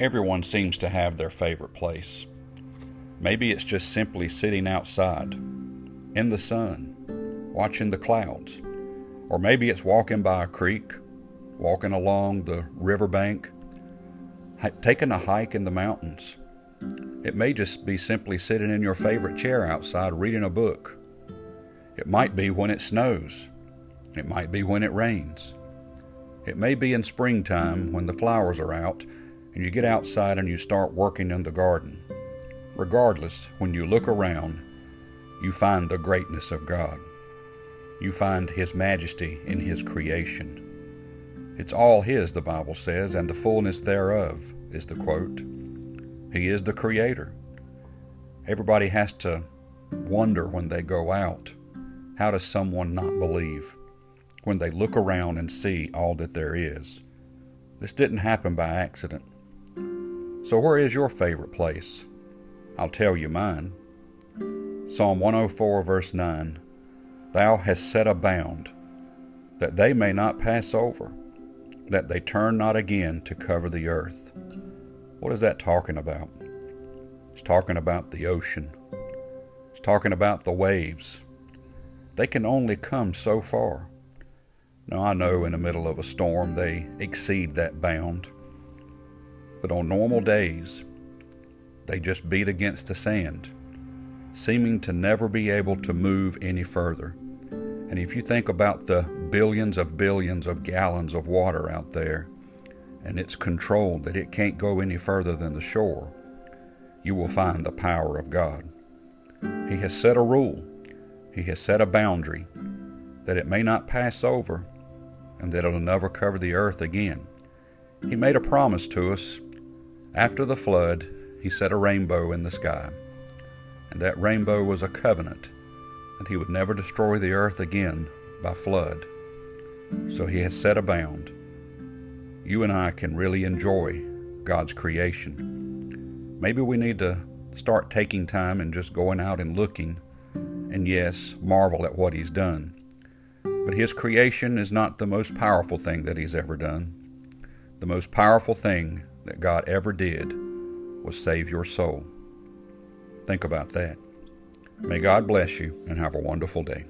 Everyone seems to have their favorite place. Maybe it's just simply sitting outside, in the sun, watching the clouds. Or maybe it's walking by a creek, walking along the riverbank, taking a hike in the mountains. It may just be simply sitting in your favorite chair outside reading a book. It might be when it snows. It might be when it rains. It may be in springtime when the flowers are out and you get outside and you start working in the garden. Regardless, when you look around, you find the greatness of God. You find His majesty in His creation. It's all His, the Bible says, and the fullness thereof is the quote. He is the Creator. Everybody has to wonder when they go out, how does someone not believe when they look around and see all that there is? This didn't happen by accident. So where is your favorite place? I'll tell you mine. Psalm 104 verse 9, Thou hast set a bound, that they may not pass over, that they turn not again to cover the earth. What is that talking about? It's talking about the ocean. It's talking about the waves. They can only come so far. Now I know in the middle of a storm they exceed that bound, but on normal days they just beat against the sand, seeming to never be able to move any further. And if you think about the billions of gallons of water out there, and it's controlled that it can't go any further than the shore, you will find the power of God. He has set a rule. He has set a boundary that it may not pass over and that it'll never cover the earth again. He made a promise to us. After the flood, He set a rainbow in the sky. And that rainbow was a covenant that He would never destroy the earth again by flood. So He has set a bound. You and I can really enjoy God's creation. Maybe we need to start taking time and just going out and looking, and yes, marvel at what He's done. But His creation is not the most powerful thing that He's ever done. The most powerful thing that God ever did was save your soul. Think about that. May God bless you and have a wonderful day.